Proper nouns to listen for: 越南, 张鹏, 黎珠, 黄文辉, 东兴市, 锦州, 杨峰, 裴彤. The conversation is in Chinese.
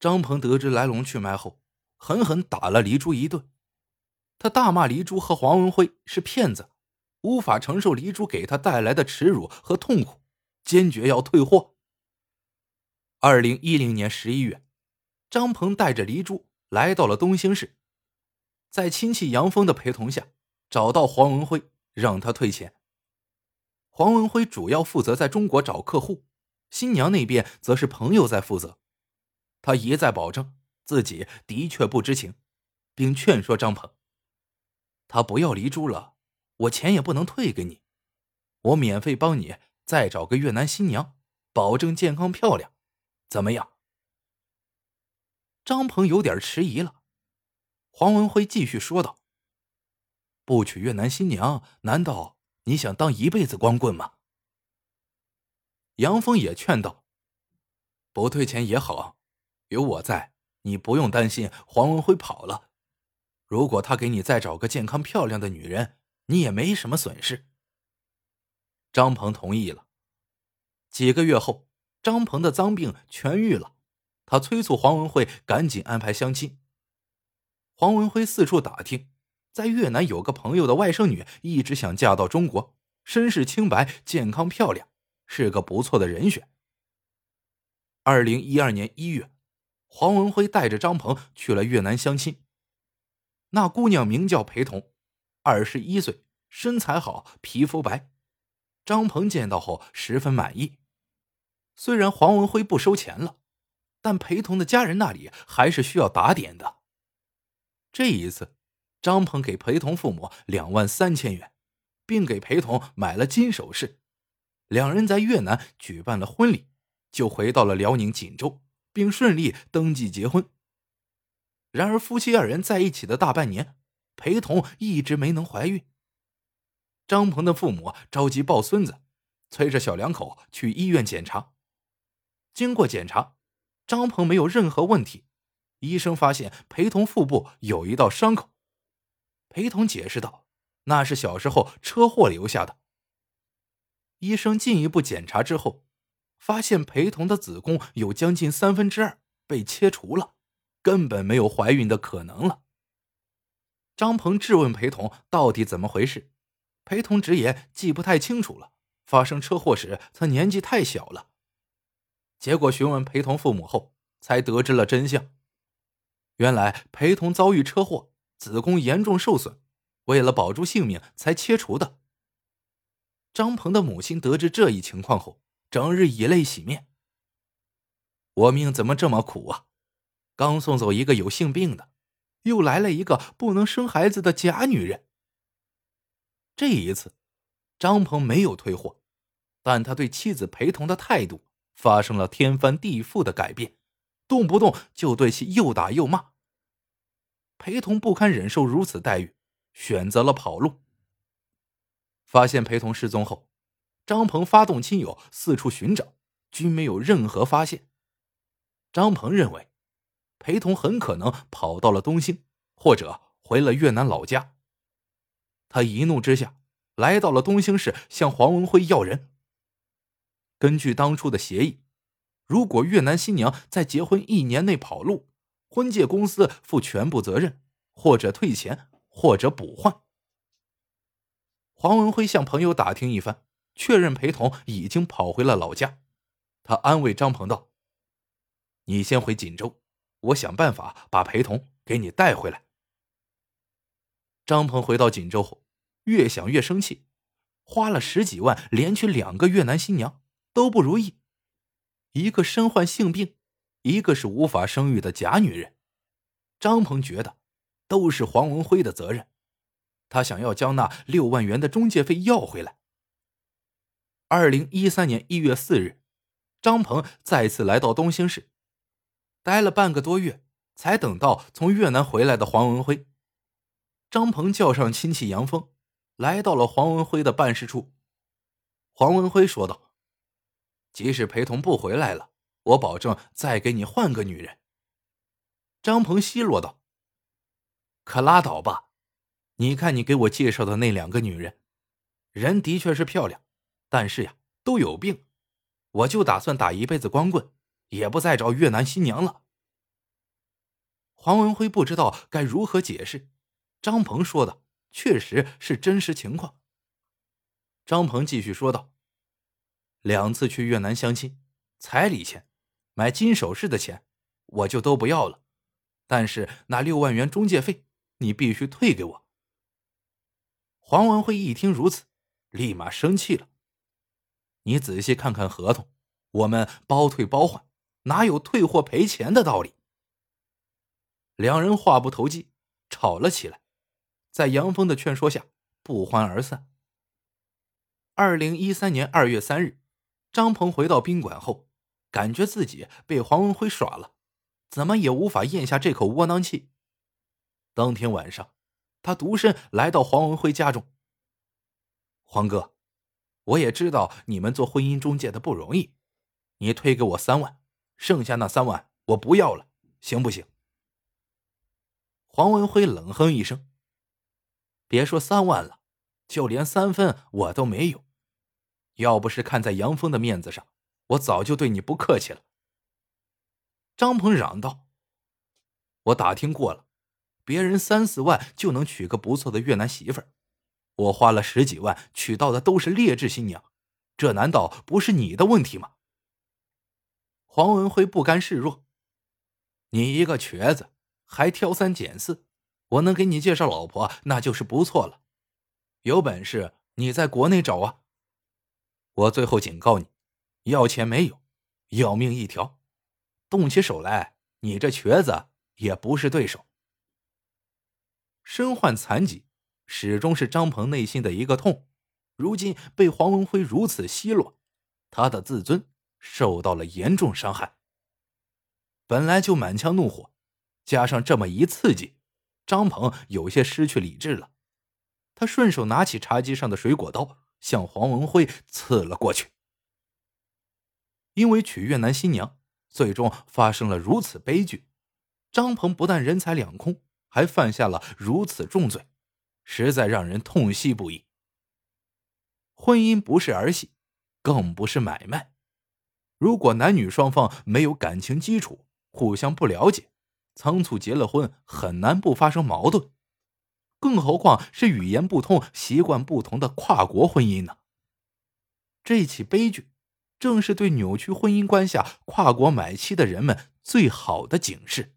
张鹏得知来龙去脉后，狠狠打了黎珠一顿。他大骂黎珠和黄文辉是骗子，无法承受黎珠给他带来的耻辱和痛苦，坚决要退货。2010年11月，张鹏带着黎珠来到了东兴市，在亲戚杨峰的陪同下，找到黄文辉，让他退钱。黄文辉主要负责在中国找客户，新娘那边则是朋友在负责。他一再保证自己的确不知情，并劝说张鹏，他不要黎珠了，我钱也不能退给你，我免费帮你再找个越南新娘，保证健康漂亮，怎么样？张鹏有点迟疑了。黄文辉继续说道，不娶越南新娘，难道你想当一辈子光棍吗？杨峰也劝道，不退钱也好，有我在，你不用担心黄文辉跑了，如果他给你再找个健康漂亮的女人，你也没什么损失。张鹏同意了。几个月后，张鹏的脏病痊愈了，他催促黄文辉赶紧安排相亲。黄文辉四处打听，在越南有个朋友的外甥女一直想嫁到中国，身世清白，健康漂亮，是个不错的人选。2012年1月，黄文辉带着张鹏去了越南相亲。那姑娘名叫裴彤，21岁，身材好，皮肤白。张鹏见到后十分满意。虽然黄文辉不收钱了，但裴彤的家人那里还是需要打点的。这一次，张鹏给裴彤父母23000元，并给裴彤买了金首饰。两人在越南举办了婚礼，就回到了辽宁锦州，并顺利登记结婚。然而夫妻二人在一起的大半年，裴彤一直没能怀孕。张鹏的父母着急抱孙子，催着小两口去医院检查。经过检查，张鹏没有任何问题。医生发现裴彤腹部有一道伤口，裴彤解释道，那是小时候车祸留下的。医生进一步检查之后，发现裴彤的子宫有将近2/3被切除了，根本没有怀孕的可能了。张鹏质问裴彤到底怎么回事，裴彤直言记不太清楚了，发生车祸时他年纪太小了。结果询问裴彤父母后，才得知了真相。原来裴彤遭遇车祸，子宫严重受损，为了保住性命才切除的。张鹏的母亲得知这一情况后，整日以泪洗面。我命怎么这么苦啊，刚送走一个有性病的，又来了一个不能生孩子的假女人。这一次，张鹏没有退货，但他对妻子裴彤的态度发生了天翻地覆的改变，动不动就对其又打又骂。裴彤不堪忍受如此待遇，选择了跑路。发现裴彤失踪后，张鹏发动亲友四处寻找，均没有任何发现。张鹏认为，裴彤很可能跑到了东兴，或者回了越南老家。他一怒之下，来到了东兴市向黄文辉要人。根据当初的协议，如果越南新娘在结婚1年内跑路，婚介公司负全部责任，或者退钱，或者补换。黄文辉向朋友打听一番，确认裴彤已经跑回了老家。他安慰张鹏道，你先回锦州，我想办法把裴彤给你带回来。张鹏回到锦州后，越想越生气，花了10几万连娶2个越南新娘都不如意，一个身患性病，一个是无法生育的假女人。张鹏觉得都是黄文辉的责任，他想要将那6万元的中介费要回来。2013年1月4日，张鹏再次来到东兴市，待了半个多月，才等到从越南回来的黄文辉。张鹏叫上亲戚杨峰，来到了黄文辉的办事处。黄文辉说道，即使裴彤不回来了，我保证再给你换个女人。张鹏奚落道，可拉倒吧，你看你给我介绍的那2个女人，人的确是漂亮，但是呀，都有病，我就打算打一辈子光棍，也不再找越南新娘了，黄文辉不知道该如何解释，张鹏说的确实是真实情况。张鹏继续说道，两次去越南相亲，彩礼钱、买金首饰的钱我就都不要了，但是那6万元中介费你必须退给我。黄文辉一听如此，立马生气了，你仔细看看合同，我们包退包换，哪有退货赔钱的道理？两人话不投机，吵了起来，在杨峰的劝说下不欢而散。2013年2月3日，张鹏回到宾馆后，感觉自己被黄文辉耍了，怎么也无法咽下这口窝囊气。当天晚上，他独身来到黄文辉家中。黄哥，我也知道你们做婚姻中介的不容易，你退给我3万，剩下那3万我不要了，行不行？黄文辉冷哼一声，别说3万了，就连3分我都没有，要不是看在杨峰的面子上，我早就对你不客气了。张鹏嚷道，我打听过了，别人3-4万就能娶个不错的越南媳妇儿，我花了10几万娶到的都是劣质新娘，这难道不是你的问题吗？黄文辉不甘示弱，你一个瘸子还挑三拣四，我能给你介绍老婆那就是不错了，有本事你在国内找啊。我最后警告你，要钱没有，要命一条，动起手来你这瘸子也不是对手。身患残疾始终是张鹏内心的一个痛，如今被黄文辉如此奚落，他的自尊受到了严重伤害。本来就满腔怒火，加上这么一刺激，张鹏有些失去理智了。他顺手拿起茶几上的水果刀，向黄文辉刺了过去。因为娶越南新娘，最终发生了如此悲剧，张鹏不但人财两空，还犯下了如此重罪，实在让人痛惜不已。婚姻不是儿戏，更不是买卖。如果男女双方没有感情基础，互相不了解，仓促结了婚，很难不发生矛盾，更何况是语言不通、习惯不同的跨国婚姻呢？这起悲剧正是对扭曲婚姻观下跨国买妻的人们最好的警示。